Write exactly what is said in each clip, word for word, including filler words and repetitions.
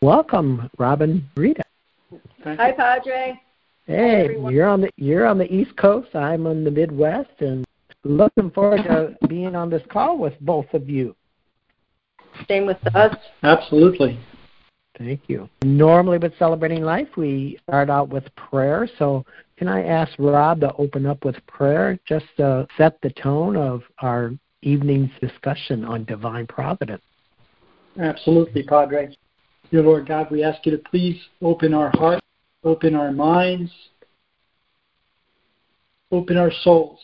Welcome, Robin Rita. Hi, Padre. Hey, Hi, you're on the you're on the East Coast. I'm on the Midwest, and looking forward to being on this call with both of you. Same with us. Absolutely. Thank you. Normally with Celebrating Life, we start out with prayer. So can I ask Rob to open up with prayer just to set the tone of our evening's discussion on divine providence? Absolutely, Padre. Dear Lord God, we ask you to please open our hearts, open our minds, open our souls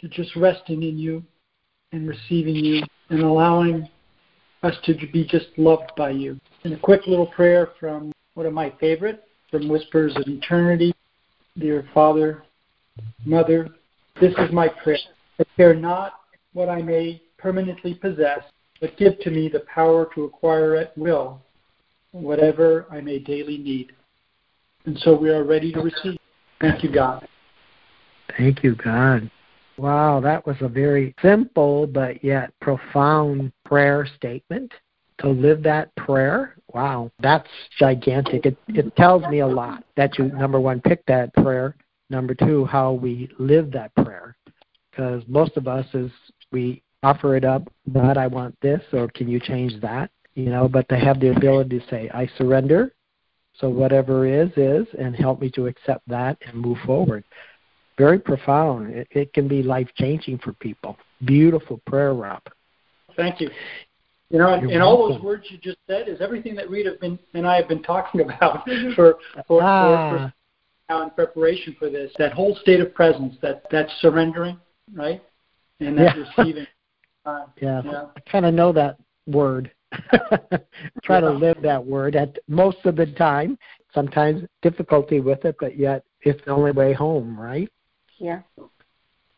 to just resting in you and receiving you and allowing us to be just loved by you. And a quick little prayer from one of my favorite, from Whispers of Eternity. Dear Father, Mother, this is my prayer. I care not what I may permanently possess, but give to me the power to acquire at will whatever I may daily need. And so we are ready to receive. Thank you, God. Thank you, God. Wow, that was a very simple but yet profound prayer statement. To live that prayer, wow, that's gigantic. It, it tells me a lot that you, number one, picked that prayer. Number two, how we live that prayer. Because most of us, is we offer it up, God, I want this, or can you change that? You know, but to have the ability to say, I surrender, so whatever is, is, and help me to accept that and move forward. Very profound. It, it can be life-changing for people. Beautiful prayer, Rob. Thank you. You know, and, and all those words you just said is everything that Rita have been, and I have been talking about for for, ah. for for in preparation for this. That whole state of presence, that that surrendering, right, and that yeah. receiving. Uh, yeah, you know? I kind of know that word. Try yeah. to live that word at most of the time. Sometimes difficulty with it, but yet it's the only way home, right? Yeah.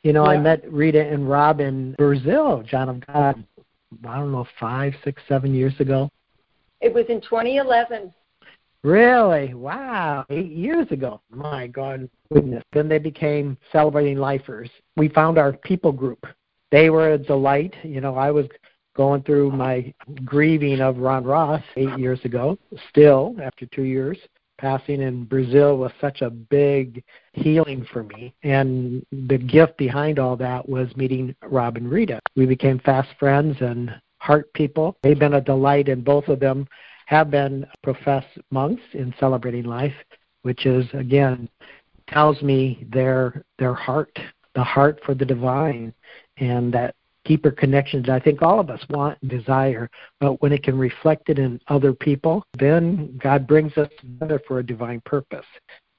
You know, yeah. I met Rita and Rob in Brazil, John of God, I don't know, five, six, seven years ago. It was in twenty eleven. Really? Wow. Eight years ago. My God, goodness. Then they became Celebrating Lifers. We found our people group. They were a delight. You know, I was going through my grieving of Ron Roth eight years ago, still after two years. Passing in Brazil was such a big healing for me. And the gift behind all that was meeting Rob and Rita. We became fast friends and heart people. They've been a delight, and both of them have been professed monks in Celebrating Life, which is, again, tells me their their heart, the heart for the divine, and that deeper connections I think all of us want and desire, but when it can reflect it in other people, then God brings us together for a divine purpose.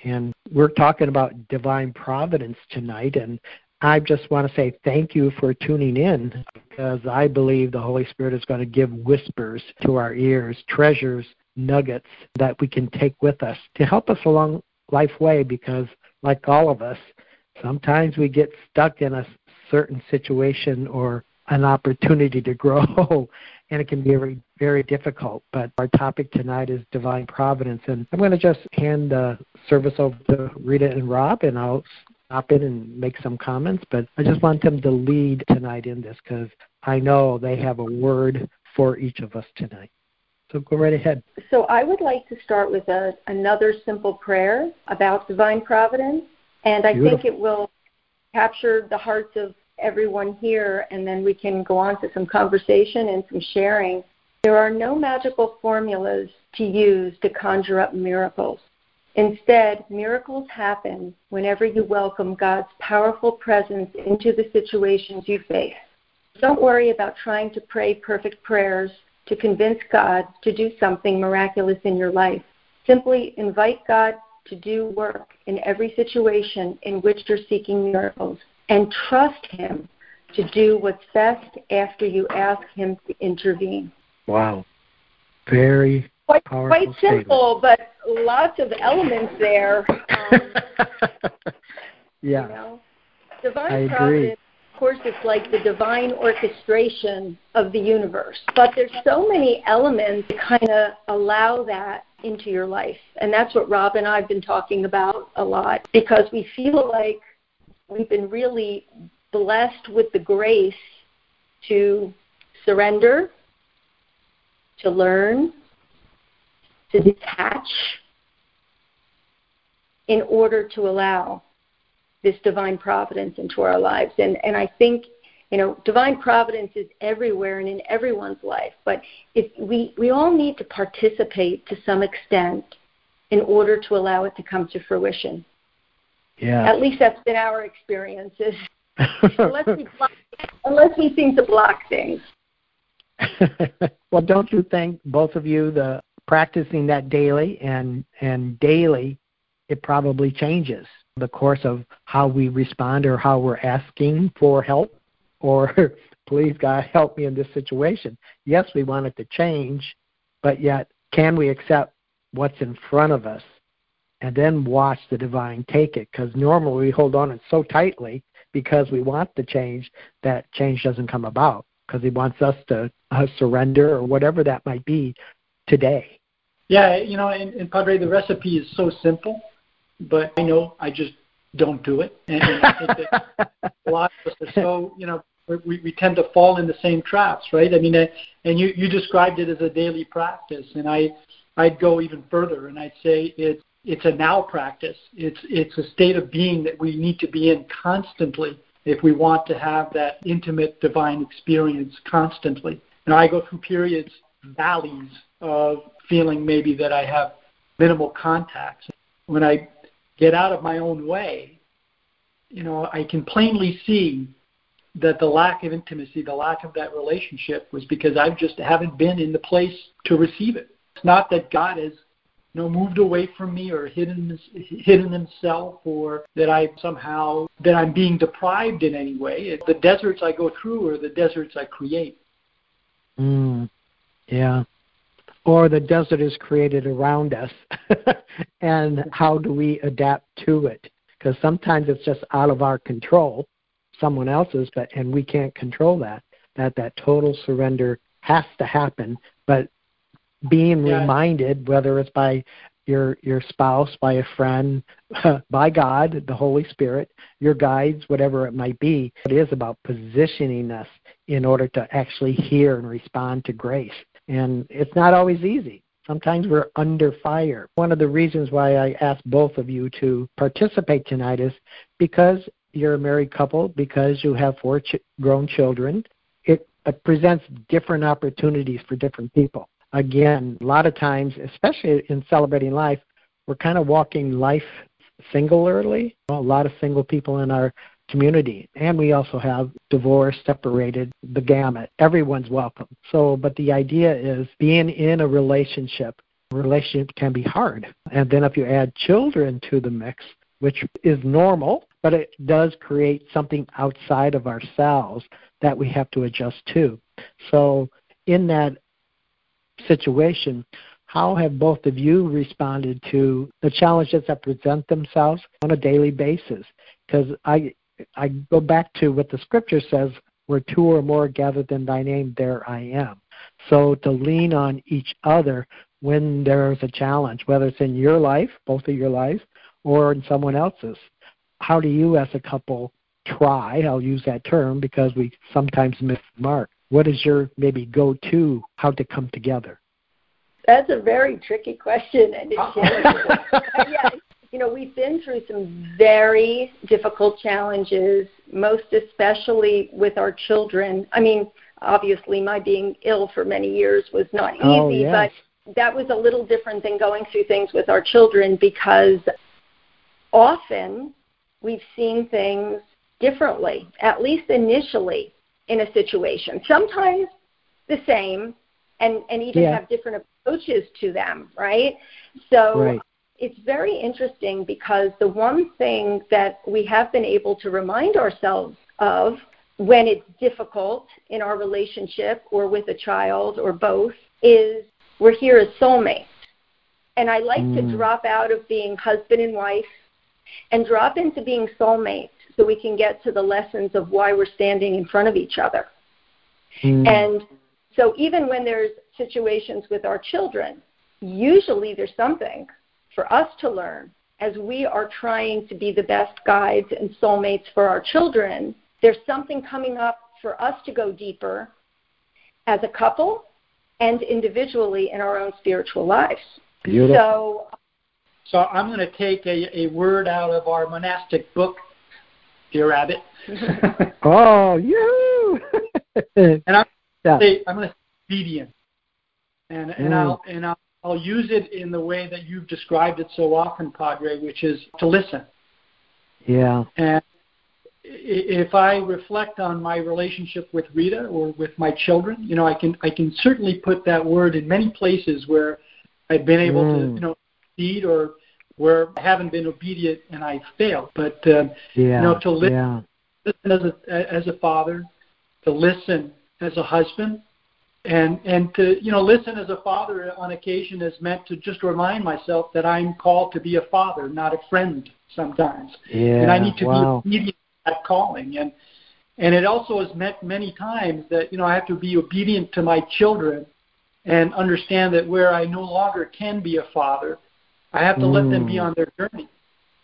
And we're talking about divine providence tonight, and I just want to say thank you for tuning in, because I believe the Holy Spirit is going to give whispers to our ears, treasures, nuggets that we can take with us to help us along life's way, because like all of us, sometimes we get stuck in a certain situation or an opportunity to grow, and it can be very, very difficult. But our topic tonight is divine providence, and I'm going to just hand the service over to Rita and Rob, and I'll stop in and make some comments, but I just want them to lead tonight in this, because I know they have a word for each of us tonight. So go right ahead. So I would like to start with a, another simple prayer about divine providence, and I Beautiful. think it will capture the hearts of everyone here, and then we can go on to some conversation and some sharing. There are no magical formulas to use to conjure up miracles. Instead, miracles happen whenever you welcome God's powerful presence into the situations you face. Don't worry about trying to pray perfect prayers to convince God to do something miraculous in your life. Simply invite God to do work in every situation in which you're seeking miracles, and trust Him to do what's best after you ask Him to intervene. Wow. Very quite, powerful Quite simple, statement. But lots of elements there. Um, yeah. You know, divine providence, of course, it's like the divine orchestration of the universe, but there's so many elements that kind of allow that into your life. And that's what Rob and I have been talking about a lot, because we feel like we've been really blessed with the grace to surrender, to learn, to detach, in order to allow this divine providence into our lives. And, and I think, you know, divine providence is everywhere and in everyone's life, but if we, we all need to participate to some extent in order to allow it to come to fruition. Yeah. At least that's been our experiences. unless, we block, unless we seem to block things. Well, don't you think, both of you, the practicing that daily and and daily, it probably changes the course of how we respond or how we're asking for help or please God help me in this situation. Yes, we want it to change, but yet can we accept what's in front of us and then watch the divine take it? Because normally we hold on it so tightly because we want the change that change doesn't come about because he wants us to uh, surrender or whatever that might be today. Yeah, you know, and, and Padre, the recipe is so simple, but I know I just don't do it. And, and I think that a lot of us are so, you know, we, we tend to fall in the same traps, right? I mean, I, and you, you described it as a daily practice, and I, I'd go even further, and I'd say it's, It's a now practice. It's it's a state of being that we need to be in constantly if we want to have that intimate divine experience constantly. And I go through periods, valleys of feeling maybe that I have minimal contacts. When I get out of my own way, you know, I can plainly see that the lack of intimacy, the lack of that relationship was because I just haven't been in the place to receive it. It's not that God has You know, moved away from me or hidden hidden himself or that I somehow, that I'm being deprived in any way. It's the deserts I go through or the deserts I create. Mm, yeah. Or the desert is created around us. And how do we adapt to it? Because sometimes it's just out of our control, someone else's, but and we can't control that. That that total surrender has to happen, but being yeah. reminded, whether it's by your your spouse, by a friend, by God, the Holy Spirit, your guides, whatever it might be, it is about positioning us in order to actually hear and respond to grace. And it's not always easy. Sometimes we're under fire. One of the reasons why I asked both of you to participate tonight is because you're a married couple, because you have four ch- grown children. It, it presents different opportunities for different people. Again, a lot of times, especially in Celebrating Life, we're kind of walking life singularly. A lot of single people in our community. And we also have divorced, separated, the gamut. Everyone's welcome. So, but the idea is being in a relationship. Relationship can be hard. And then if you add children to the mix, which is normal, but it does create something outside of ourselves that we have to adjust to. So in that situation, how have both of you responded to the challenges that present themselves on a daily basis? Because I I go back to what the scripture says, where two or more gathered in thy name, there I am. So to lean on each other when there's a challenge, whether it's in your life, both of your lives, or in someone else's. How do you as a couple try, I'll use that term because we sometimes miss the mark. What is your maybe go-to, how to come together? That's a very tricky question. And it's yeah, you know, we've been through some very difficult challenges, most especially with our children. I mean, obviously my being ill for many years was not easy, oh, yes. but that was a little different than going through things with our children because often we've seen things differently, at least initially, in a situation. Sometimes the same and, and even yeah. have different approaches to them, right? So right. It's very interesting because the one thing that we have been able to remind ourselves of when it's difficult in our relationship or with a child or both is we're here as soulmates. And I like mm. to drop out of being husband and wife and drop into being soulmates, so we can get to the lessons of why we're standing in front of each other. Mm. And so even when there's situations with our children, usually there's something for us to learn. As we are trying to be the best guides and soulmates for our children, there's something coming up for us to go deeper as a couple and individually in our own spiritual lives. Beautiful. So, so I'm going to take a, a word out of our monastic book, dear Abbot. Oh, yoo-hoo! And I'm going to say, I'm going to say obedience. And, and, mm. I'll, and I'll, I'll use it in the way that you've described it so often, Padre, which is to listen. Yeah. And if I reflect on my relationship with Rita or with my children, you know, I can I can certainly put that word in many places where I've been able mm. to, you know, feed or where I haven't been obedient and I failed. But, uh, yeah. you know, to listen, yeah. listen as, a, as a father, to listen as a husband, and, and to, you know, listen as a father on occasion is meant to just remind myself that I'm called to be a father, not a friend sometimes. Yeah. And I need to wow. be obedient. That calling, and and it also has meant many times that, you know, I have to be obedient to my children and understand that where I no longer can be a father, I have to mm. let them be on their journey.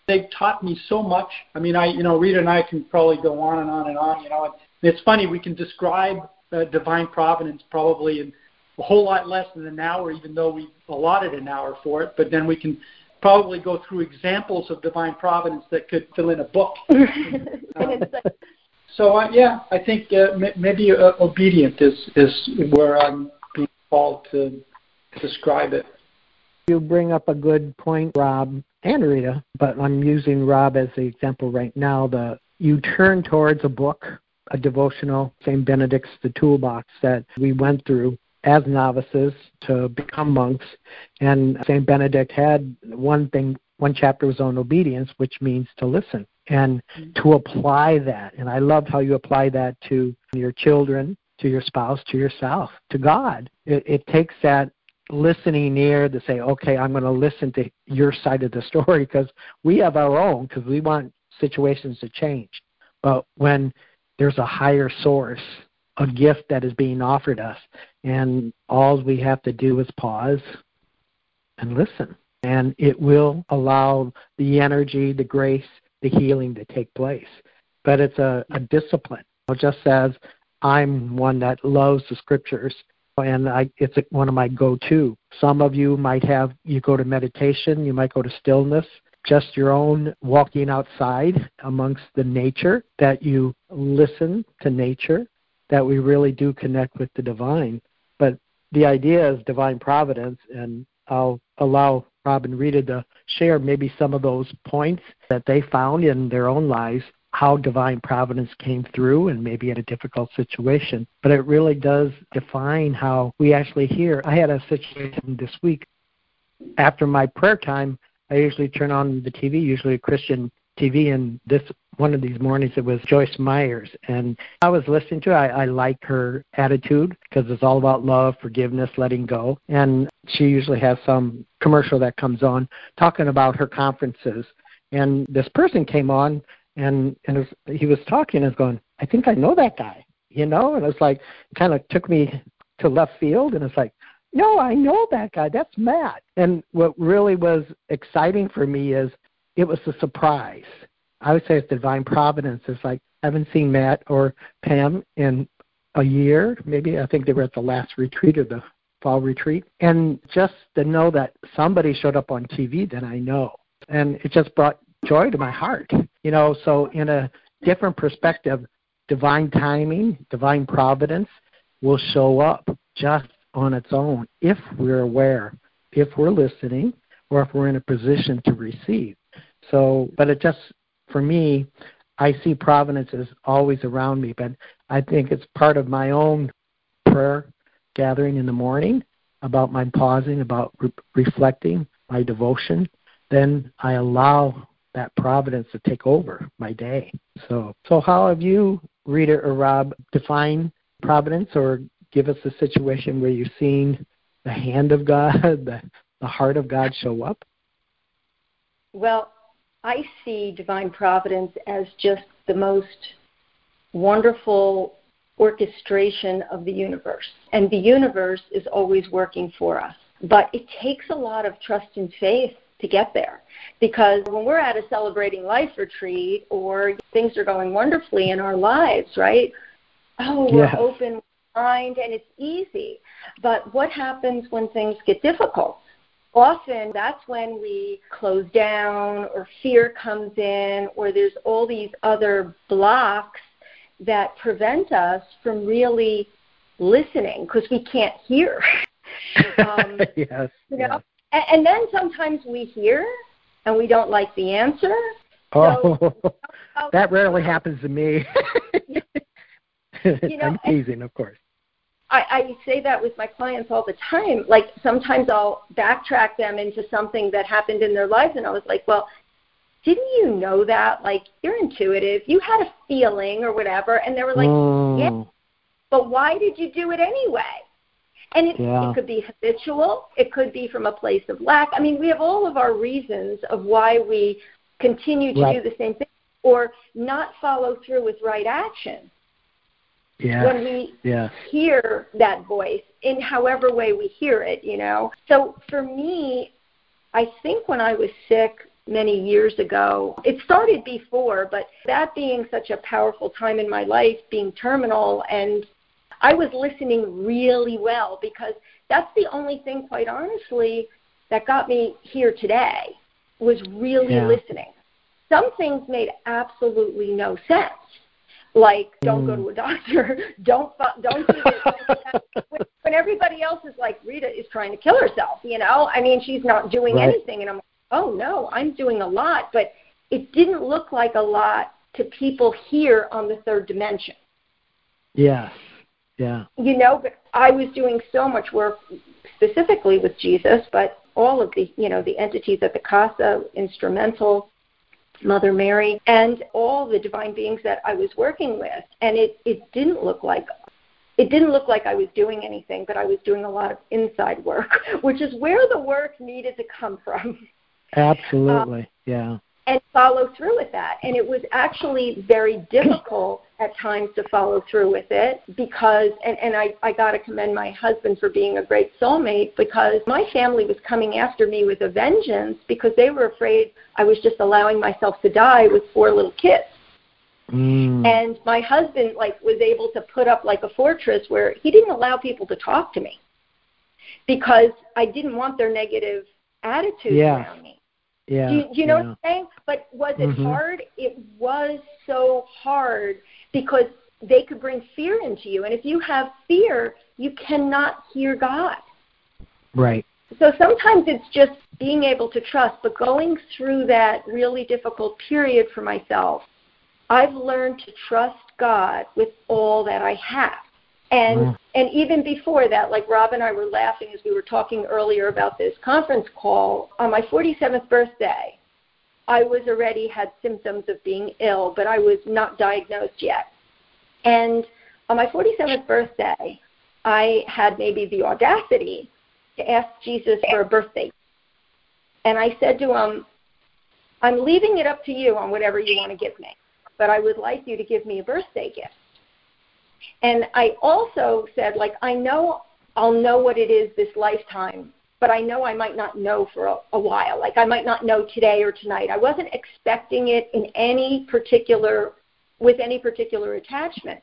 They've taught me so much. I mean, I you know, Rita and I can probably go on and on and on. You know, and it's funny, we can describe uh, divine providence probably in a whole lot less than an hour, even though we allotted an hour for it. But then we can probably go through examples of divine providence that could fill in a book. um, so, uh, yeah, I think uh, m- maybe uh, obedient is, is where I'm being called to describe it. You bring up a good point, Rob and Rita, but I'm using Rob as the example right now. The, you turn towards a book, a devotional, Saint Benedict's, the toolbox that we went through as novices to become monks, and Saint Benedict had one thing, one chapter was on obedience, which means to listen and to apply that. And I love how you apply that to your children, to your spouse, to yourself, to God. It, it takes that listening ear to say, okay, I'm going to listen to your side of the story, because we have our own, because we want situations to change. But when there's a higher source, a gift that is being offered us, and all we have to do is pause and listen, and it will allow the energy, the grace, the healing to take place. But it's a, a discipline. It just says, I'm one that loves the scriptures, and I, it's one of my go-to. Some of you might have, you go to meditation, you might go to stillness, just your own walking outside amongst the nature, that you listen to nature, that we really do connect with the divine. But the idea is divine providence, and I'll allow Rob and Rita to share maybe some of those points that they found in their own lives, how divine providence came through, and maybe in a difficult situation. But it really does define how we actually hear. I had a situation this week. After my prayer time, I usually turn on the T V, usually a Christian T V, and this one of these mornings it was Joyce Myers, and I was listening to her. I, I like her attitude, because it's all about love, forgiveness, letting go, and she usually has some commercial that comes on talking about her conferences, and this person came on, and, and it was, he was talking, and was going, I think I know that guy, you know, and it's like, kind of took me to left field, and it's like, no, I know that guy, that's Matt. And what really was exciting for me is, it was a surprise. I would say it's divine providence. It's like, I haven't seen Matt or Pam in a year, maybe. I think they were at the last retreat of the fall retreat. And just to know that somebody showed up on T V that I know. And it just brought joy to my heart. You know, so in a different perspective, divine timing, divine providence will show up just on its own if we're aware, if we're listening, or if we're in a position to receive. So, but it just, for me, I see providence is always around me, but I think it's part of my own prayer gathering in the morning, about my pausing, about re- reflecting, my devotion. Then I allow that providence to take over my day. So, so how have you, Rita or Rob, defined providence, or give us a situation where you've seen the hand of God, the, the heart of God show up? Well, I see divine providence as just the most wonderful orchestration of the universe. And the universe is always working for us. But it takes a lot of trust and faith to get there. Because when we're at a Celebrating Life retreat, or things are going wonderfully in our lives, right? Oh, we're yes. open, mind and it's easy. But what happens when things get difficult? Often that's when we close down or fear comes in, or there's all these other blocks that prevent us from really listening because we can't hear. um, yes. You know? yes. And then sometimes we hear and we don't like the answer. Oh, so, you know, that rarely happens to me. You know, I'm teasing, of course. I, I say that with my clients all the time. Like, sometimes I'll backtrack them into something that happened in their lives, and I was like, well, didn't you know that? Like, you're intuitive. You had a feeling or whatever. And they were like, mm. yeah, but why did you do it anyway? And it, yeah. it could be habitual. It could be from a place of lack. I mean, we have all of our reasons of why we continue to right. do the same thing or not follow through with right action. Yeah. When we yeah. hear that voice, in however way we hear it, you know. So for me, I think when I was sick many years ago, it started before, but that being such a powerful time in my life, being terminal, and I was listening really well because that's the only thing, quite honestly, that got me here today was really yeah. listening. Some things made absolutely no sense. Like, don't mm. go to a doctor. Don't don't do this. When, when everybody else is like, Rita is trying to kill herself, you know? I mean, she's not doing right. anything. And I'm like, oh, no, I'm doing a lot. But it didn't look like a lot to people here on the third dimension. Yes, yeah. You know, but I was doing so much work specifically with Jesus, but all of the, you know, the entities at the Casa, instrumental, Mother Mary, and all the divine beings that I was working with. And it, it didn't look like it didn't look like I was doing anything, but I was doing a lot of inside work, which is where the work needed to come from. Absolutely, um, yeah. And follow through with that. And it was actually very difficult at times to follow through with it because, and, and I, I got to commend my husband for being a great soulmate because my family was coming after me with a vengeance because they were afraid I was just allowing myself to die with four little kids. Mm. And my husband like was able to put up like a fortress where he didn't allow people to talk to me because I didn't want their negative attitudes yeah. around me. Yeah, do you, do you know yeah. what I'm saying? But was it mm-hmm. hard? It was so hard because they could bring fear into you. And if you have fear, you cannot hear God. Right. So sometimes it's just being able to trust. But going through that really difficult period for myself, I've learned to trust God with all that I have. And mm. and even before that, like Rob and I were laughing as we were talking earlier about this conference call, on my forty-seventh birthday, I was already had symptoms of being ill, but I was not diagnosed yet. And on my forty-seventh birthday, I had maybe the audacity to ask Jesus for a birthday. And I said to him, I'm leaving it up to you on whatever you want to give me, but I would like you to give me a birthday gift. And I also said, like, I know I'll know what it is this lifetime, but I know I might not know for a, a while. Like, I might not know today or tonight. I wasn't expecting it in any particular, with any particular attachment.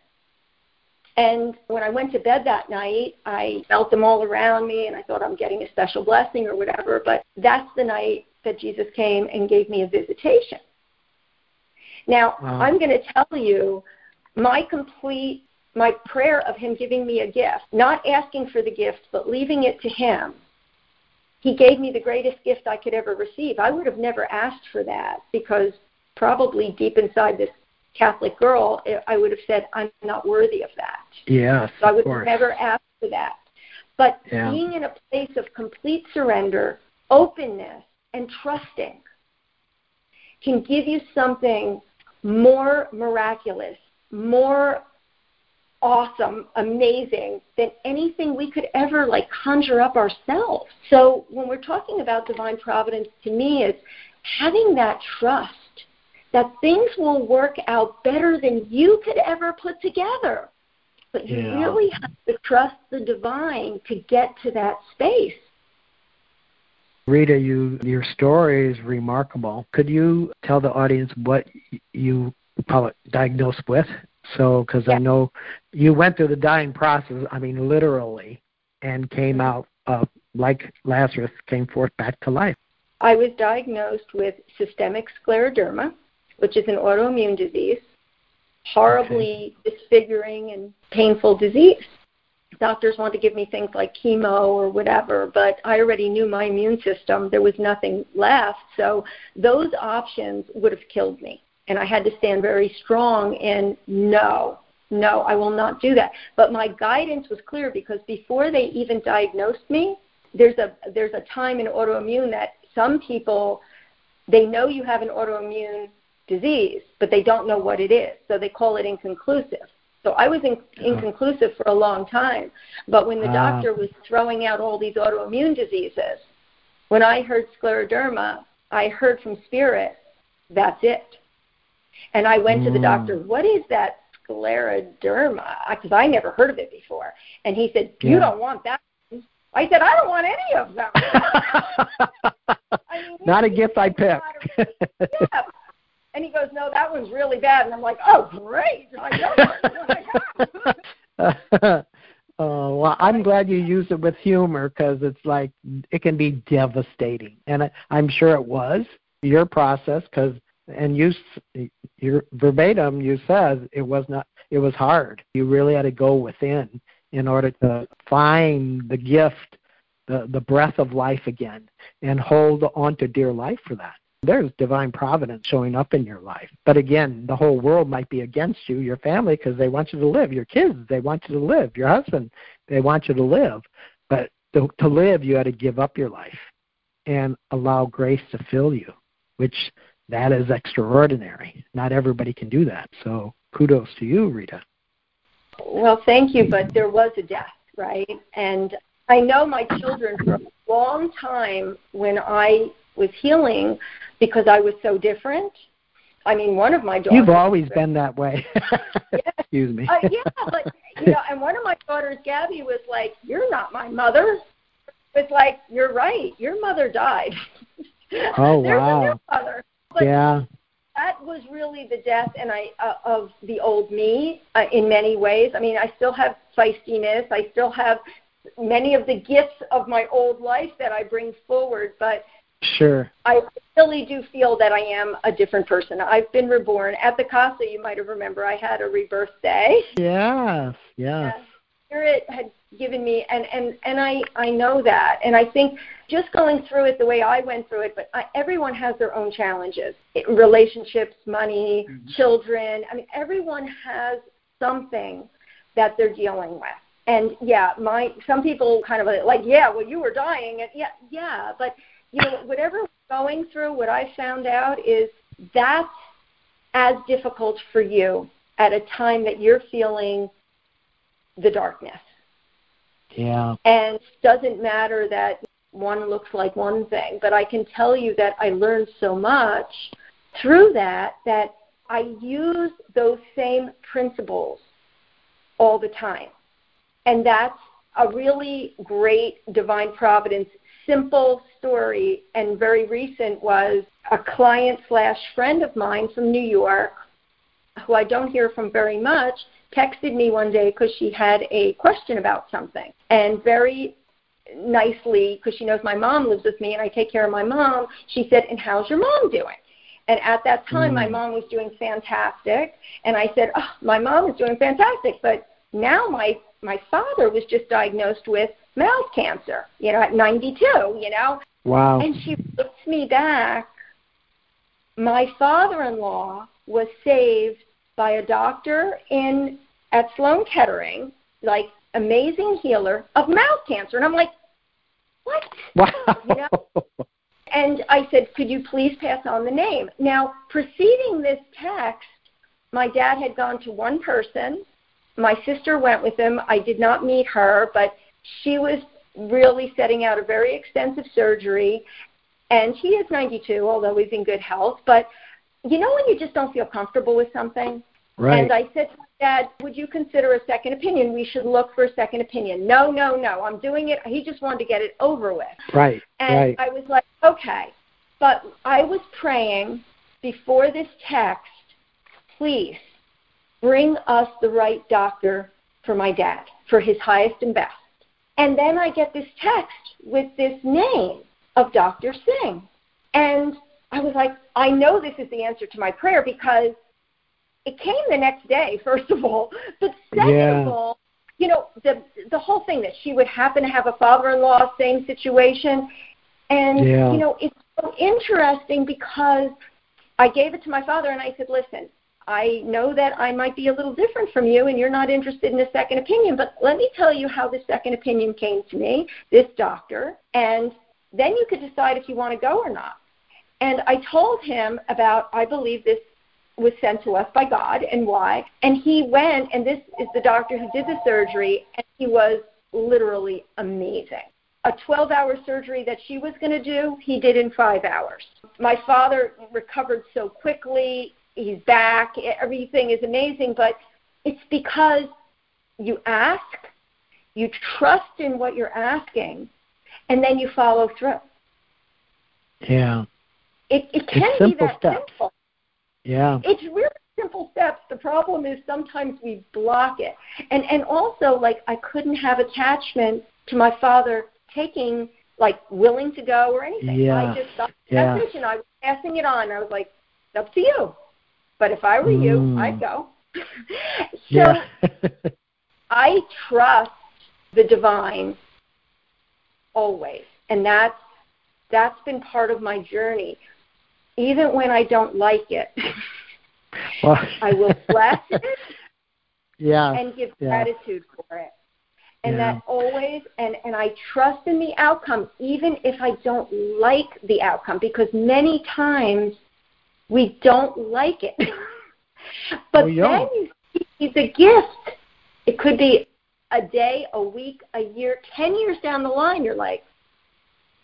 And when I went to bed that night, I felt them all around me, and I thought I'm getting a special blessing or whatever. But that's the night that Jesus came and gave me a visitation. Now, wow. I'm going to tell you my complete... my prayer of him giving me a gift, not asking for the gift, but leaving it to him, he gave me the greatest gift I could ever receive. I would have never asked for that because probably deep inside this Catholic girl, I would have said, I'm not worthy of that. Yes, so I would have never asked for that. But yeah. being in a place of complete surrender, openness, and trusting can give you something more miraculous, more awesome, amazing than anything we could ever like conjure up ourselves. So when we're talking about divine providence, to me, it's having that trust that things will work out better than you could ever put together. But you yeah. really have to trust the divine to get to that space. Rita, you your story is remarkable. Could you tell the audience what you call it diagnosed with? So, because yeah. I know you went through the dying process, I mean, literally, and came out, uh, like Lazarus, came forth back to life. I was diagnosed with systemic scleroderma, which is an autoimmune disease, horribly okay. disfiguring and painful disease. Doctors want to give me things like chemo or whatever, but I already knew my immune system. There was nothing left, so those options would have killed me. And I had to stand very strong and no, no, I will not do that. But my guidance was clear, because before they even diagnosed me, there's a there's a time in autoimmune that some people, they know you have an autoimmune disease, but they don't know what it is. So they call it inconclusive. So I was in, inconclusive for a long time. But when the doctor was throwing out all these autoimmune diseases, when I heard scleroderma, I heard from Spirit, that's it. And I went to the doctor, what is that scleroderma? Because I never heard of it before. And he said, you yeah. don't want that. I said, I don't want any of them. I mean, not a gift I picked. Yeah. And he goes, no, that one's really bad. And I'm like, oh, great. I know it. Oh, my God. Oh, well, I'm glad you used it with humor, because it's like it can be devastating. And I, I'm sure it was your process, because And you, your verbatim, you said it was not. It was hard. You really had to go within in order to find the gift, the the breath of life again, and hold on to dear life for that. There's divine providence showing up in your life. But again, the whole world might be against you, your family, because they want you to live. Your kids, they want you to live. Your husband, they want you to live. But to, to live, you had to give up your life and allow grace to fill you, which. That is extraordinary. Not everybody can do that. So kudos to you, Rita. Well, thank you, but there was a death, right? And I know my children for a long time when I was healing, because I was so different. I mean, one of my daughters... You've always been that way. Yeah. Excuse me. Uh, yeah, but, you know, and one of my daughters, Gabby, was like, you're not my mother. It's like, you're right. Your mother died. Oh, There's wow. There's a new mother. But yeah, that was really the death, and I uh, of the old me uh, in many ways. I mean, I still have feistiness. I still have many of the gifts of my old life that I bring forward. But sure, I really do feel that I am a different person. I've been reborn at the Casa. You might have remember I had a rebirth day. Yes, yes. Uh, Spirit had given me, and, and, and I, I know that. And I think just going through it the way I went through it, but I, everyone has their own challenges, it, relationships, money, mm-hmm. children. I mean, everyone has something that they're dealing with. And, yeah, my some people kind of like, yeah, well, you were dying. And yeah, yeah, but, you know, whatever we're going through, what I found out is that's as difficult for you at a time that you're feeling the darkness. Yeah. And it doesn't matter that one looks like one thing, but I can tell you that I learned so much through that, that I use those same principles all the time. And that's a really great divine providence, simple story. And very recent was a client slash friend of mine from New York, who I don't hear from very much, texted me one day because she had a question about something. And very nicely, because she knows my mom lives with me and I take care of my mom, she said, and how's your mom doing? And at that time, mm. my mom was doing fantastic. And I said, oh, my mom is doing fantastic. But now my, my father was just diagnosed with mouth cancer, you know, at ninety-two, you know. Wow. And she puts me back. My father-in-law was saved by a doctor in at Sloan-Kettering, like amazing healer of mouth cancer. And I'm like, what? Wow. You know? And I said, could you please pass on the name? Now, preceding this text, my dad had gone to one person. My sister went with him. I did not meet her, but she was really setting out a very extensive surgery. And he is ninety-two, although he's in good health. But you know when you just don't feel comfortable with something? Right. And I said to my dad, would you consider a second opinion? We should look for a second opinion. No, no, no. I'm doing it. He just wanted to get it over with. Right, and right. I was like, okay. But I was praying before this text, please, bring us the right doctor for my dad, for his highest and best. And then I get this text with this name of Doctor Singh. And I was like, I know this is the answer to my prayer because it came the next day, first of all. But second yeah. of all, you know, the the whole thing that she would happen to have a father-in-law, same situation. And, yeah. you know, it's so interesting because I gave it to my father and I said, listen, I know that I might be a little different from you and you're not interested in a second opinion, but let me tell you how the second opinion came to me, this doctor, and then you could decide if you want to go or not. And I told him about, I believe this was sent to us by God and why. And he went, and this is the doctor who did the surgery, and he was literally amazing. A twelve-hour surgery that she was going to do, he did in five hours. My father recovered so quickly. He's back. Everything is amazing, but it's because you ask, you trust in what you're asking, and then you follow through. Yeah. It, it can it's simple be that steps. simple. Yeah. It's really simple steps. The problem is sometimes we block it. And and also, like, I couldn't have attachment to my father taking, like, willing to go or anything. Yeah. I just thought yeah. the message and I was passing it on. I was like, it's up to you. But if I were mm. you, I'd go. So I trust the divine always. And that's, that's been part of my journey. Even when I don't like it, well, I will bless it yeah, and give yeah. gratitude for it. And yeah. that always, and, and I trust in the outcome, even if I don't like the outcome, because many times we don't like it. But we then you see the gift. It could be a day, a week, a year, ten years down the line, you're like,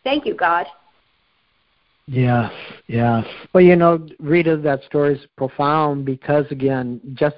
thank you, God. Yeah, yeah. Well, you know, Rita, that story is profound because, again, just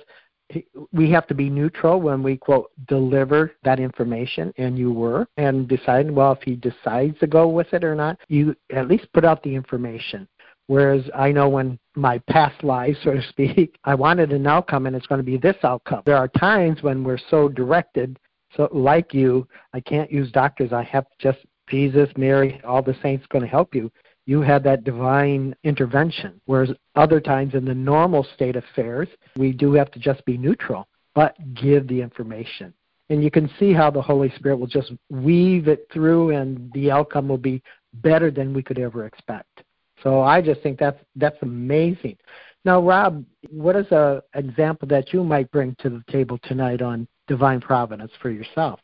we have to be neutral when we, quote, deliver that information, and you were, and decide, well, if he decides to go with it or not, you at least put out the information. Whereas I know when my past life, so to speak, I wanted an outcome, and it's going to be this outcome. There are times when we're so directed, so like you, I can't use doctors. I have just Jesus, Mary, all the saints going to help you. You had that divine intervention, whereas other times in the normal state of affairs, we do have to just be neutral, but give the information. And you can see how the Holy Spirit will just weave it through and the outcome will be better than we could ever expect. So I just think that's that's amazing. Now, Rob, what is an example that you might bring to the table tonight on divine providence for yourself?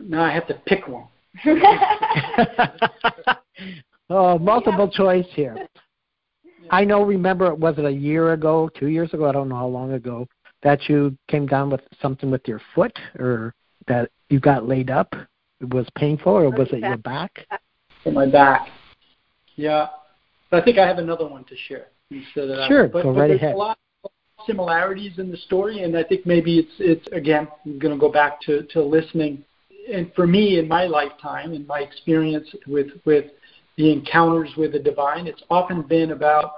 Now I have to pick one. Oh, multiple yeah. choice here. Yeah. I know, remember, was it a year ago, two years ago, I don't know how long ago, that you came down with something with your foot or that you got laid up? It was painful, or was it your back? In my back. Yeah. But I think I have another one to share. Instead of sure, but, go but right ahead. There's a lot of similarities in the story, and I think maybe it's, it's again, I'm going to go back to, to listening. And for me, in my lifetime, in my experience with, with the encounters with the divine, it's often been about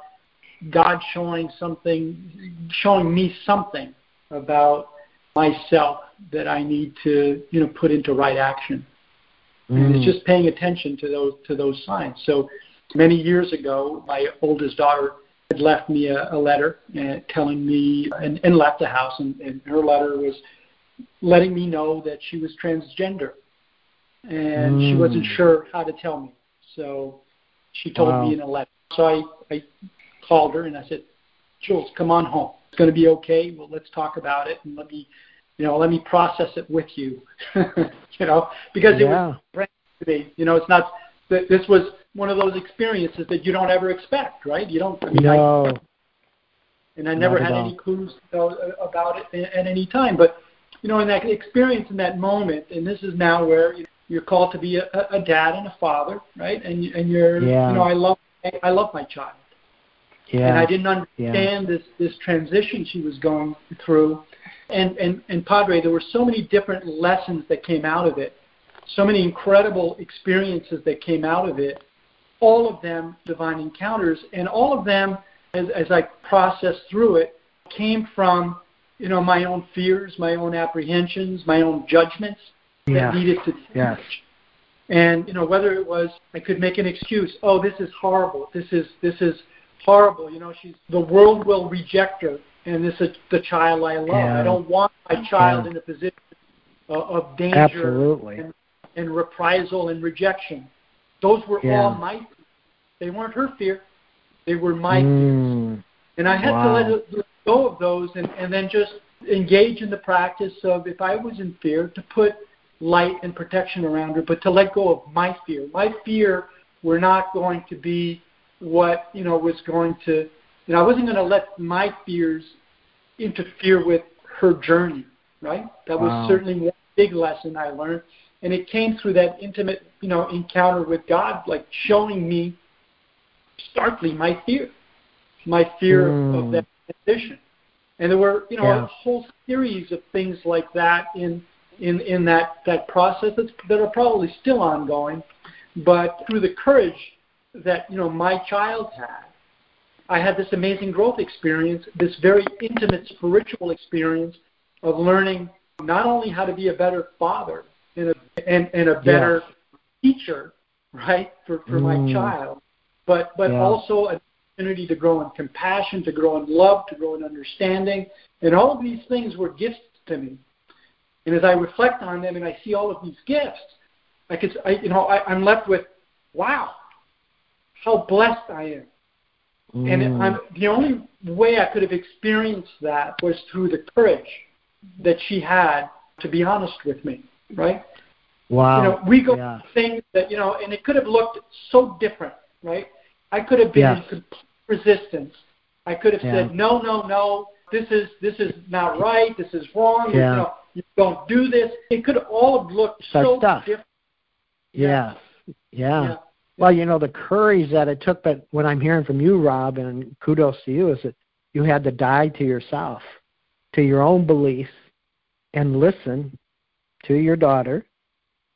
God showing something, showing me something about myself that I need to, you know, put into right action. Mm. And it's just paying attention to those to those signs. So many years ago, my oldest daughter had left me a, a letter uh, telling me, and, and left the house, and, and her letter was letting me know that she was transgender, and mm. she wasn't sure how to tell me. So she told wow. me in a letter. So I, I called her and I said, Jules, come on home. It's going to be okay. Well, let's talk about it and let me, you know, let me process it with you, you know, because yeah. it was brand new to me. You know, it's not, this was one of those experiences that you don't ever expect, right? You don't, I mean, no. I, and I never had any clues about it at any time. But, you know, in that experience, in that moment, and this is now where, you know, you're called to be a, a dad and a father, right? And and you're, yeah. you know, I love I love my child. Yeah. And I didn't understand yeah. this, this transition she was going through. And, and, and, Padre, there were so many different lessons that came out of it, so many incredible experiences that came out of it, all of them divine encounters, and all of them, as, as I processed through it, came from, you know, my own fears, my own apprehensions, my own judgments yeah. that needed to change. Yes. And, you know, whether it was I could make an excuse, oh, this is horrible, this is this is horrible, you know, she's the world will reject her, and this is the child I love. Yeah. I don't want my child yeah. in a position of, of danger Absolutely. And, and reprisal and rejection. Those were yeah. all my fears. They weren't her fear. They were my mm. fears. And I had wow. to let, let go of those and, and then just engage in the practice of, if I was in fear, to put light and protection around her, but to let go of my fear. My fear were not going to be what, you know, was going to, you know, I wasn't going to let my fears interfere with her journey, right? That was wow. certainly one big lesson I learned. And it came through that intimate, you know, encounter with God, like showing me starkly my fear, my fear mm. of that condition. And there were, you know, yeah. a whole series of things like that in in, in that, that process that's, that are probably still ongoing. But through the courage that, you know, my child had, I had this amazing growth experience, this very intimate spiritual experience of learning not only how to be a better father, and a, and, and a better yeah. teacher, right, for, for mm. my child, but but yeah. also an opportunity to grow in compassion, to grow in love, to grow in understanding. And all of these things were gifts to me. And as I reflect on them and I see all of these gifts, I could, I, you know, I, I'm left with, wow, how blessed I am. Mm. And I'm, the only way I could have experienced that was through the courage that she had to be honest with me. Right? Wow. You know, we go yeah. things that, you know, and it could have looked so different, right? I could have been yes. in complete resistance. I could have yeah. said, no, no, no, this is this is not right, this is wrong, yeah. you know, you don't do this. It could have all have looked Such so stuff. different. Yeah. Yeah. yeah. yeah. Well, you know, the courage that it took, but what I'm hearing from you, Rob, and kudos to you, is that you had to die to yourself, to your own beliefs, and listen to your daughter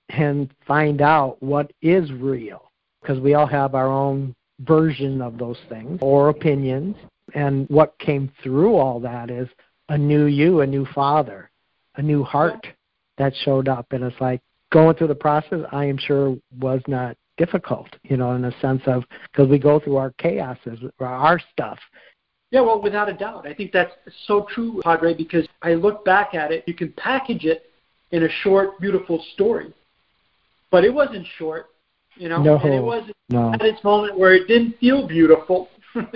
and find out what is real, because we all have our own version of those things or opinions. And what came through all that is a new you, a new father, a new heart that showed up. And it's like going through the process, I am sure was not difficult, you know, in a sense of, because we go through our chaoses, our stuff. Yeah, well, without a doubt. I think that's so true, Padre, because I look back at it, you can package it in a short, beautiful story. But it wasn't short, you know, no, and it wasn't no. at its moment where it didn't feel beautiful,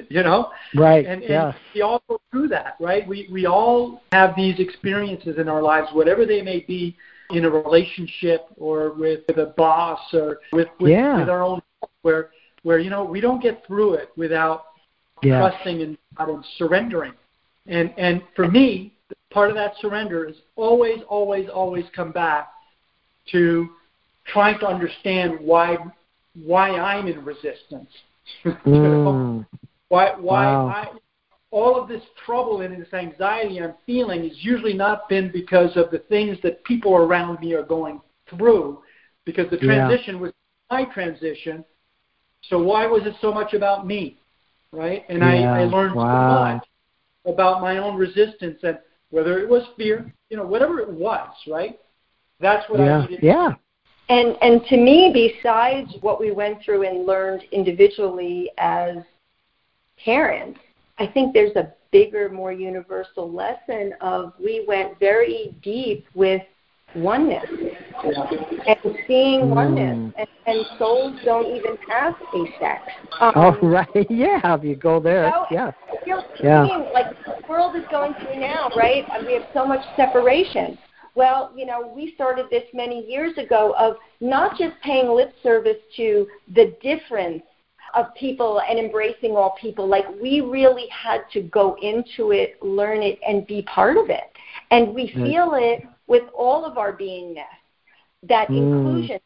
you know? Right, And, and yeah. we all go through that, right? We we all have these experiences in our lives, whatever they may be, in a relationship or with, with a boss or with with, yeah. with our own health, where, where, you know, we don't get through it without yes. trusting and, and surrendering. And And for me, part of that surrender is always, always, always come back to trying to understand why why I'm in resistance. Mm. you know? Why why wow. I, all of this trouble and this anxiety I'm feeling is usually not been because of the things that people around me are going through, because the transition yeah. was my transition. So why was it so much about me, right? And yeah. I, I learned wow. so much about my own resistance and whether it was fear, you know, whatever it was, right? That's what yeah. I needed. Yeah. And and to me, besides what we went through and learned individually as parents, I think there's a bigger, more universal lesson of we went very deep with oneness and seeing mm. oneness. And, and souls don't even have a sex. Um, oh, right. Yeah, if you go there. So, yeah. You know, yeah. Seeing, like the world is going through now, right? We have so much separation. Well, you know, we started this many years ago of not just paying lip service to the difference of people and embracing all people. Like, we really had to go into it, learn it, and be part of it. And we mm. feel it with all of our beingness, that mm. inclusion.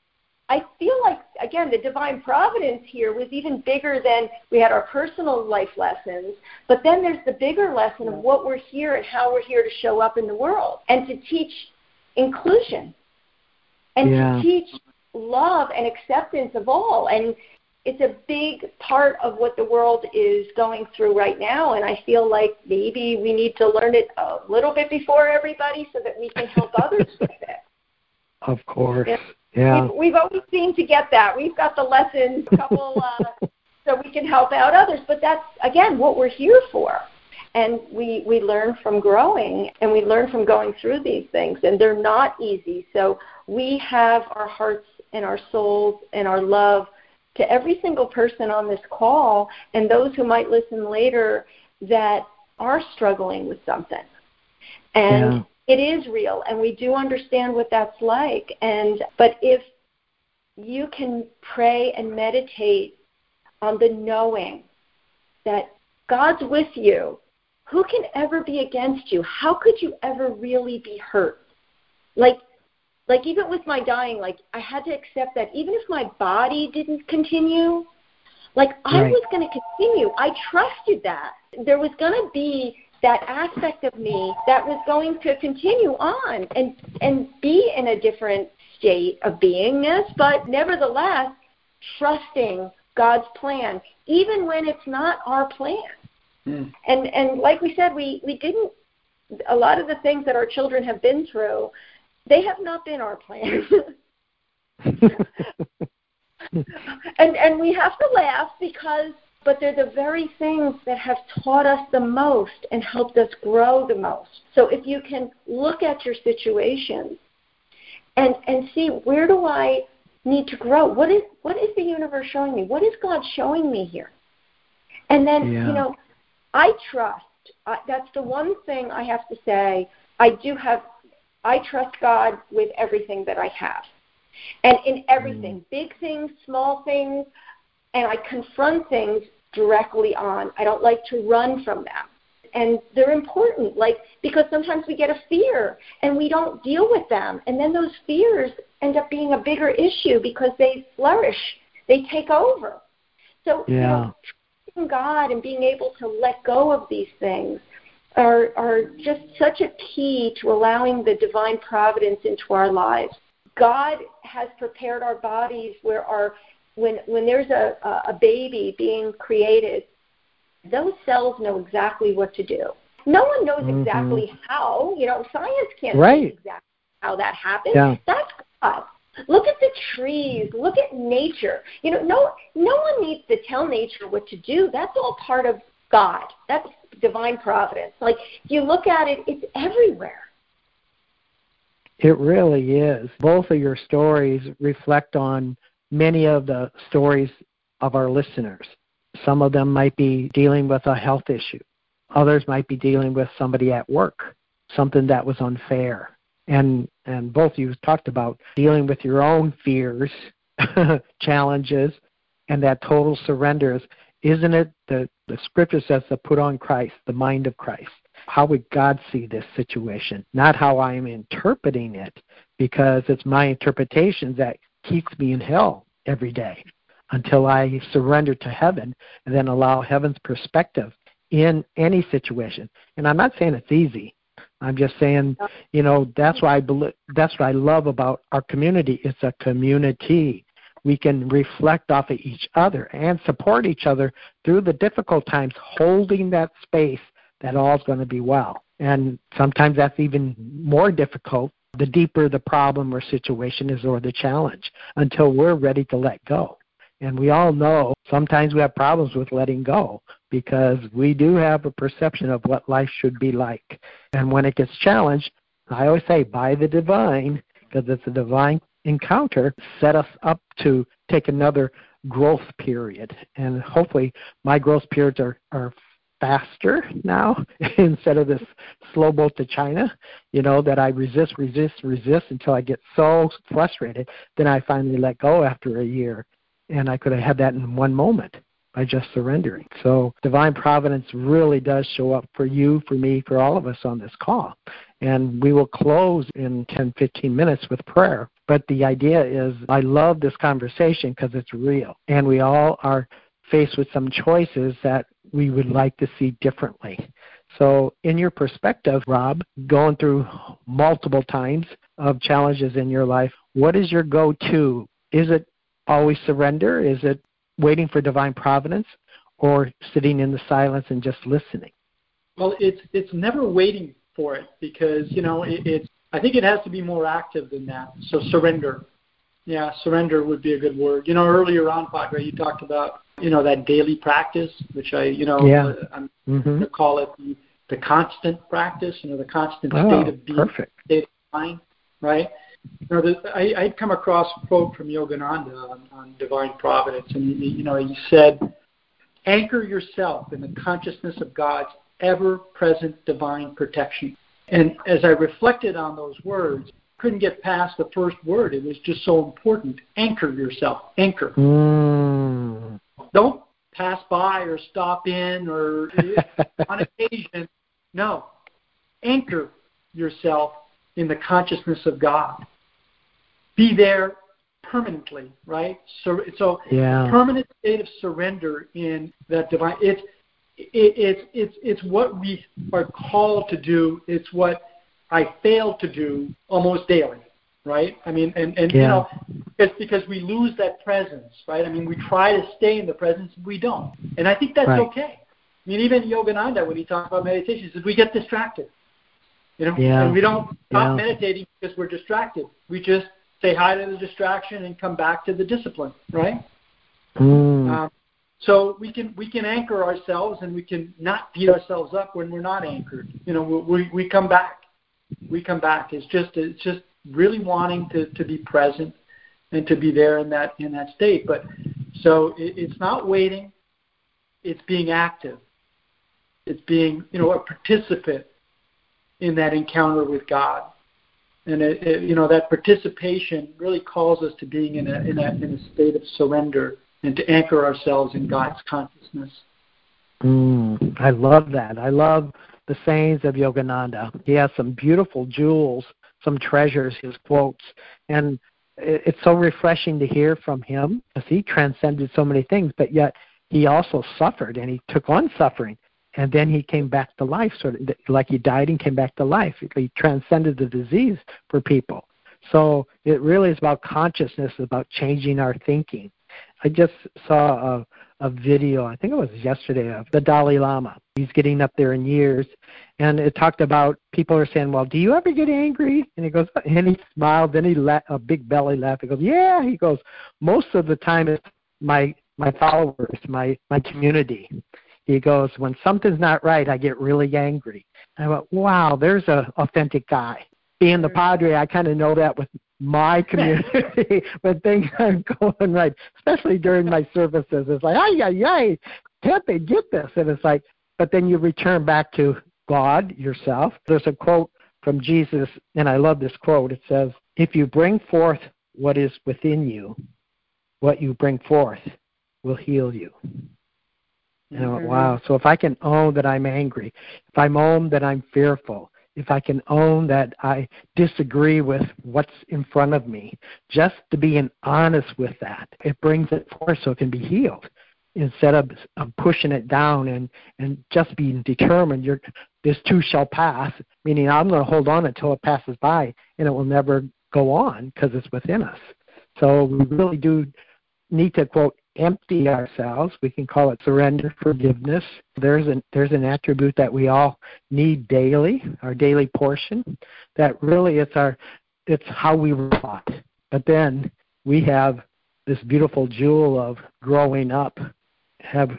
I feel like, again, the divine providence here was even bigger than we had our personal life lessons, but then there's the bigger lesson of what we're here and how we're here to show up in the world and to teach inclusion and yeah. to teach love and acceptance of all. And it's a big part of what the world is going through right now, and I feel like maybe we need to learn it a little bit before everybody so that we can help others with it. Of course, yeah. We've, we've always seemed to get that. We've got the lessons, a couple, uh, so we can help out others. But that's, again, what we're here for. And we, we learn from growing, and we learn from going through these things, and they're not easy. So we have our hearts and our souls and our love to every single person on this call and those who might listen later that are struggling with something. And yeah. It is real, and we do understand what that's like. And but if you can pray and meditate on the knowing that God's with you, who can ever be against you? How could you ever really be hurt? Like, like even with my dying, like I had to accept that even if my body didn't continue, like I right. was going to continue. I trusted that. There was going to be that aspect of me that was going to continue on and, and be in a different state of beingness, but nevertheless, trusting God's plan, even when it's not our plan. Mm. And and like we said, we, we didn't, a lot of the things that our children have been through, they have not been our plan. and and we have to laugh because, but they're the very things that have taught us the most and helped us grow the most. So if you can look at your situation and, and see, where do I need to grow? What is what is the universe showing me? What is God showing me here? And then, yeah. you know, I trust. I, that's the one thing I have to say. I do have, I trust God with everything that I have. And in everything, mm. big things, small things, and I confront things directly on. I don't like to run from them. And they're important, like, because sometimes we get a fear and we don't deal with them. And then those fears end up being a bigger issue because they flourish. They take over. So, yeah. you know, trusting God and being able to let go of these things are, are just such a key to allowing the divine providence into our lives. God has prepared our bodies where our When when there's a, a baby being created, those cells know exactly what to do. No one knows mm-hmm. exactly how. You know, science can't right. know exactly how that happens. Yeah. That's God. Look at the trees. Look at nature. You know, no no one needs to tell nature what to do. That's all part of God. That's divine providence. Like, if you look at it, it's everywhere. It really is. Both of your stories reflect on many of the stories of our listeners. Some of them might be dealing with a health issue. Others might be dealing with somebody at work, something that was unfair. And and both of you talked about dealing with your own fears, challenges, and that total surrender. Isn't it the, the scripture says to put on Christ, the mind of Christ? How would God see this situation? Not how I am interpreting it, because it's my interpretation that keeps me in hell every day until I surrender to heaven and then allow heaven's perspective in any situation. And I'm not saying it's easy. I'm just saying, you know, that's why I believe, that's what I love about our community. It's a community. We can reflect off of each other and support each other through the difficult times, holding that space that all's going to be well. And sometimes that's even more difficult the deeper the problem or situation is or the challenge, until we're ready to let go. And we all know sometimes we have problems with letting go because we do have a perception of what life should be like. And when it gets challenged, I always say by the divine, because it's a divine encounter, set us up to take another growth period. And hopefully my growth periods are, are faster now instead of this slow boat to China, you know, that I resist, resist, resist until I get so frustrated. Then I finally let go after a year. And I could have had that in one moment by just surrendering. So divine providence really does show up for you, for me, for all of us on this call. And we will close in ten, fifteen minutes with prayer. But the idea is I love this conversation because it's real. And we all are faced with some choices that we would like to see differently. So in your perspective, Rob, going through multiple times of challenges in your life, what is your go-to? Is it always surrender? Is it waiting for divine providence or sitting in the silence and just listening? Well, it's it's never waiting for it, because, you know, it, it's, I think it has to be more active than that. So surrender. Yeah, surrender would be a good word. You know, earlier on, Padre, you talked about, you know, that daily practice, which I, you know, yeah. I'm mm-hmm. going to call it the, the constant practice, you know, the constant oh, state of being, perfect. state of mind, right? You know, the, I, I'd come across a quote from Yogananda on, on divine providence, and, you know, he said, anchor yourself in the consciousness of God's ever-present divine protection. And as I reflected on those words, couldn't get past the first word. It was just so important. Anchor yourself. Anchor. Mm. Don't pass by or stop in or on occasion. No. Anchor yourself in the consciousness of God. Be there permanently, right? So, so yeah. permanent state of surrender in that divine. It's it, it's it's it's what we are called to do. It's what I fail to do almost daily, right? I mean, and, and yeah. you know, it's because we lose that presence, right? I mean, we try to stay in the presence, we don't. And I think that's right. okay. I mean, even Yogananda, when he talks about meditation, he says we get distracted. You know, yeah. and we don't stop yeah. meditating because we're distracted. We just say hi to the distraction and come back to the discipline, right? Mm. Um, so we can we can anchor ourselves, and we can not beat ourselves up when we're not anchored. You know, we we come back. We come back. It's just it's just really wanting to, to be present and to be there in that in that state. But so it, it's not waiting. It's being active. It's being, you know, a participant in that encounter with God. And it, it, you know, that participation really calls us to being in a in a in a state of surrender and to anchor ourselves in God's consciousness. Mm, I love that. I love the sayings of Yogananda. He has some beautiful jewels, some treasures, his quotes. And it's so refreshing to hear from him, because he transcended so many things, but yet he also suffered, and he took on suffering. And then he came back to life, sort of like he died and came back to life. He transcended the disease for people. So it really is about consciousness, about changing our thinking. I just saw a, a video, I think it was yesterday, of the Dalai Lama. He's getting up there in years. And it talked about, people are saying, well, do you ever get angry? And he goes, and he smiled, then he la- a big belly laugh. He goes, yeah. He goes, most of the time it's my, my followers, my, my community. He goes, when something's not right, I get really angry. And I went, wow, there's an authentic guy. Being the Padre, I kind of know that with my community, when things aren't going right, especially during my services. It's like, ay, ay, ay, can't they get this? And it's like, but then you return back to God, yourself. There's a quote from Jesus, and I love this quote. It says, if you bring forth what is within you, what you bring forth will heal you. And I went, wow, so if I can own that I'm angry, if I own that I'm fearful, if I can own that I disagree with what's in front of me, just to be honest with that, it brings it forth so it can be healed. Instead of um, pushing it down and, and just being determined, you're, this too shall pass, meaning I'm going to hold on until it passes by, and it will never go on because it's within us. So we really do need to, quote, empty ourselves. We can call it surrender, forgiveness. There's an, there's an attribute that we all need daily, our daily portion, that really it's our, it's how we respond. But then we have this beautiful jewel of growing up, have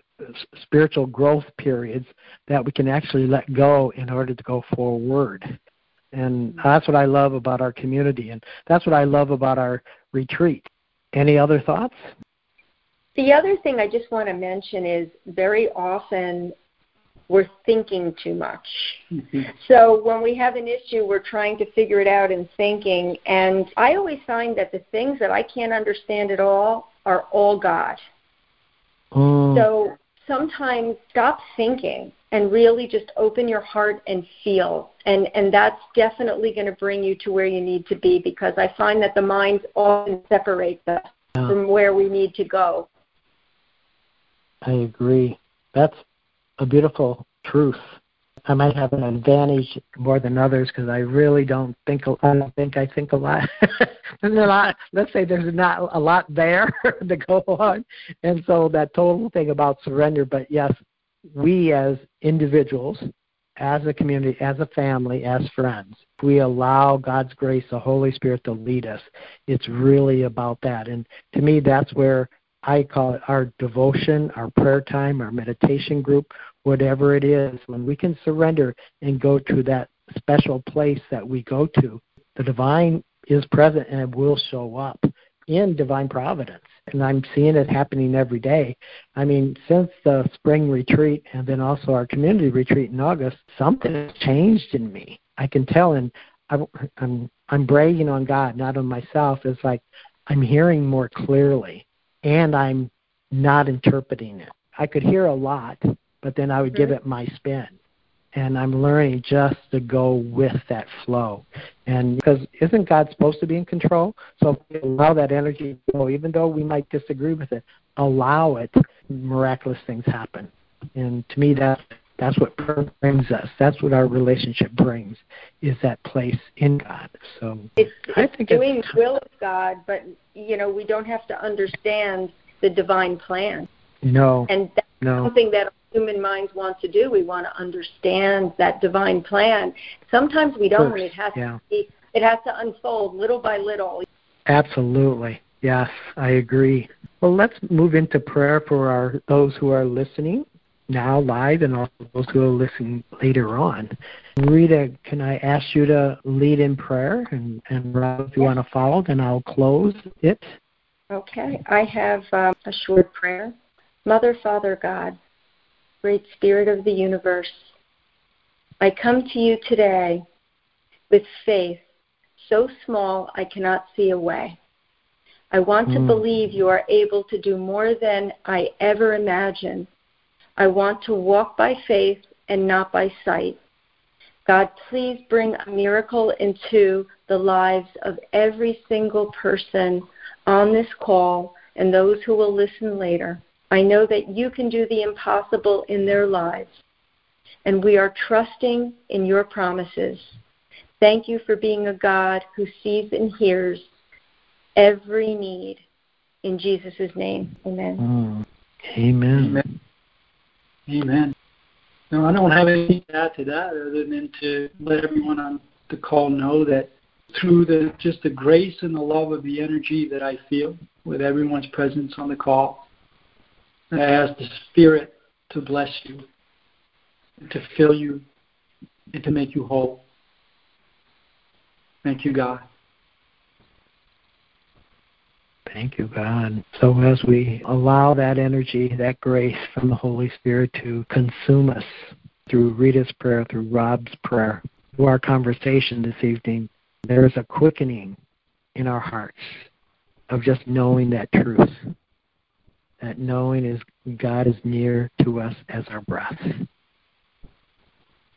spiritual growth periods that we can actually let go in order to go forward. And that's what I love about our community, and that's what I love about our retreat. Any other thoughts? The other thing I just want to mention is very often we're thinking too much. Mm-hmm. So when we have an issue, we're trying to figure it out and thinking. And I always find that the things that I can't understand at all are all God. Oh. So sometimes stop thinking and really just open your heart and feel. And, and that's definitely going to bring you to where you need to be, because I find that the mind often separates us yeah. from where we need to go. I agree. That's a beautiful truth. I might have an advantage more than others because I really don't think I don't think I think a lot. There's a lot. Let's say there's not a lot there to go on, and so that total thing about surrender. But yes, we as individuals, as a community, as a family, as friends, we allow God's grace, the Holy Spirit, to lead us. It's really about that, and to me, that's where I call it our devotion, our prayer time, our meditation group, whatever it is. When we can surrender and go to that special place that we go to, the divine is present and it will show up in divine providence. And I'm seeing it happening every day. I mean, since the spring retreat and then also our community retreat in August, something has changed in me. I can tell, and I'm, I'm bragging on God, not on myself. It's like I'm hearing more clearly. And I'm not interpreting it. I could hear a lot, but then I would give it my spin. And I'm learning just to go with that flow. And because isn't God supposed to be in control? So if we allow that energy to go, even though we might disagree with it, allow it, miraculous things happen. And to me, that that's what prayer brings us. That's what our relationship brings, is that place in God. So it's, I think it's doing the will of God, but, you know, we don't have to understand the divine plan. No. And that's no. something that human minds want to do. We want to understand that divine plan. Sometimes we don't. First, it has yeah. to be, it has to unfold little by little. Absolutely. Yes, I agree. Well, let's move into prayer for our those who are listening now live and also those who will listen later on. Rita, can I ask you to lead in prayer? And, and Rob, if you yes. want to follow, then I'll close it. Okay. I have um, a short prayer. Mother, Father, God, great Spirit of the universe, I come to you today with faith so small I cannot see a way. I want mm. to believe you are able to do more than I ever imagined. I want to walk by faith and not by sight. God, please bring a miracle into the lives of every single person on this call and those who will listen later. I know that you can do the impossible in their lives, and we are trusting in your promises. Thank you for being a God who sees and hears every need. In Jesus' name, amen. Amen. Amen. Amen. No, I don't have anything to add to that other than to let everyone on the call know that through the just the grace and the love of the energy that I feel with everyone's presence on the call, I ask the Spirit to bless you, to fill you, and to make you whole. Thank you, God. Thank you, God. So as we allow that energy, that grace from the Holy Spirit to consume us through Rita's prayer, through Rob's prayer, through our conversation this evening, there is a quickening in our hearts of just knowing that truth, that knowing is God is near to us as our breath.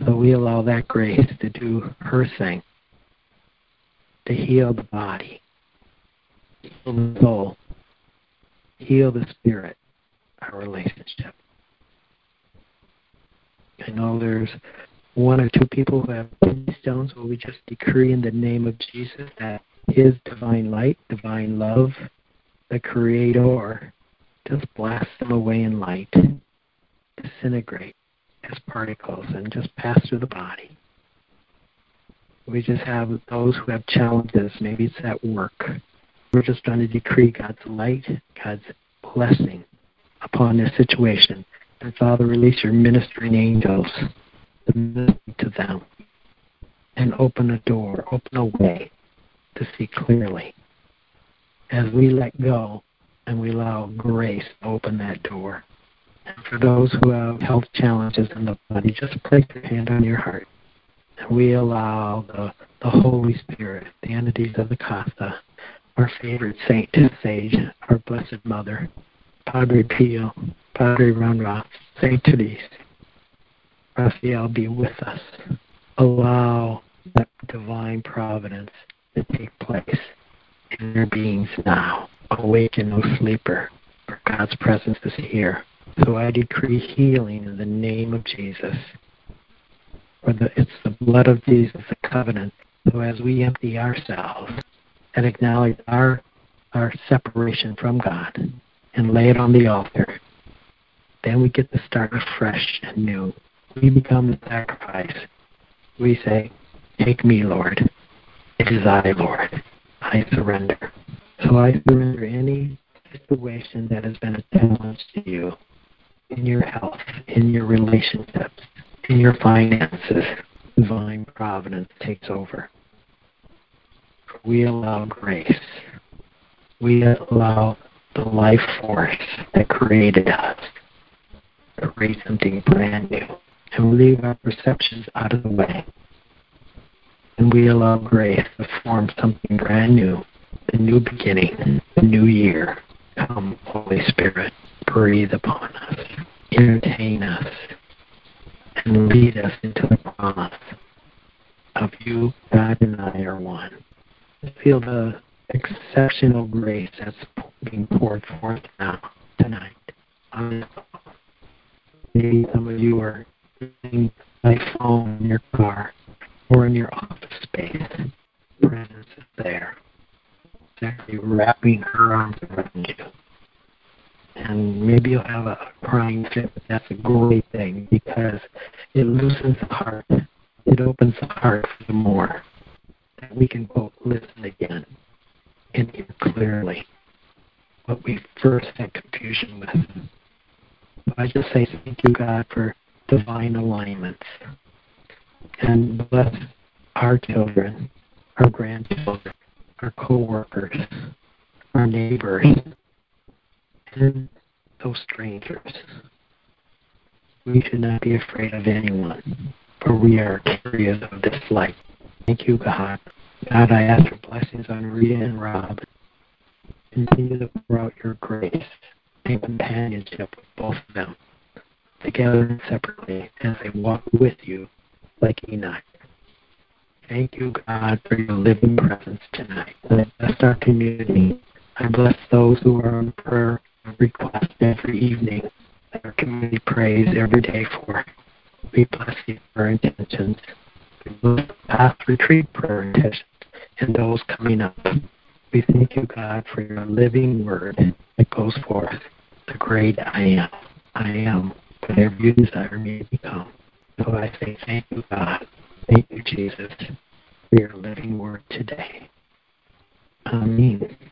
So we allow that grace to do her thing, to heal the body, heal the soul, heal the spirit, our relationship. I know there's one or two people who have kidney stones where we just decree in the name of Jesus that His divine light, divine love, the Creator, just blast them away in light, disintegrate as particles and just pass through the body. We just have those who have challenges, maybe it's at work. We're just trying to decree God's light, God's blessing upon this situation. And Father, release your ministering angels to minister to them and open a door, open a way to see clearly. As we let go and we allow grace to open that door. And for those who have health challenges in the body, just place your hand on your heart. And we allow the, the Holy Spirit, the entities of the Casa, our favorite saint, sage, our Blessed Mother, Padre Pio, Padre Ranra, Saint Therese, Raphael, be with us. Allow that divine providence to take place in their beings now. Awaken, O sleeper, for God's presence is here. So I decree healing in the name of Jesus. for the, it's the blood of Jesus, the covenant. So as we empty ourselves and acknowledge our our separation from God and lay it on the altar, then we get to start afresh and new. We become the sacrifice. We say, "Take me, Lord. It is I, Lord. I surrender." So I surrender any situation that has been a challenge to you in your health, in your relationships, in your finances. Divine providence takes over. We allow grace. We allow the life force that created us to create something brand new. And we leave our perceptions out of the way. And we allow grace to form something brand new, a new beginning, a new year. Come, Holy Spirit, breathe upon us, entertain us, and lead us into the promise of you, God, and I are one. Feel the exceptional grace that's being poured forth now, tonight. Um, maybe some of you are using my phone in your car or in your office space. The presence is there. It's actually wrapping her arms around you. And maybe you'll have a crying fit, but that's a great thing because it loosens the heart. It opens the heart for the more. That we can both listen again and hear clearly what we first had confusion with. But I just say thank you, God, for divine alignments. And bless our children, our grandchildren, our co-workers, our neighbors, and those strangers. We should not be afraid of anyone, for we are carriers of this light. Thank you, God. God, I ask for blessings on Rita and Rob. Continue to pour out your grace and companionship with both of them, together and separately, as they walk with you like Enoch. Thank you, God, for your living presence tonight. I bless our community. I bless those who are on prayer request every evening. Our community prays every day for. We bless you for our intentions. We bless the past retreat prayer intentions and those coming up. We thank you, God, for your living word that goes forth. The great I am. I am whatever you desire me to become. So I say thank you, God. Thank you, Jesus, for your living word today. Amen.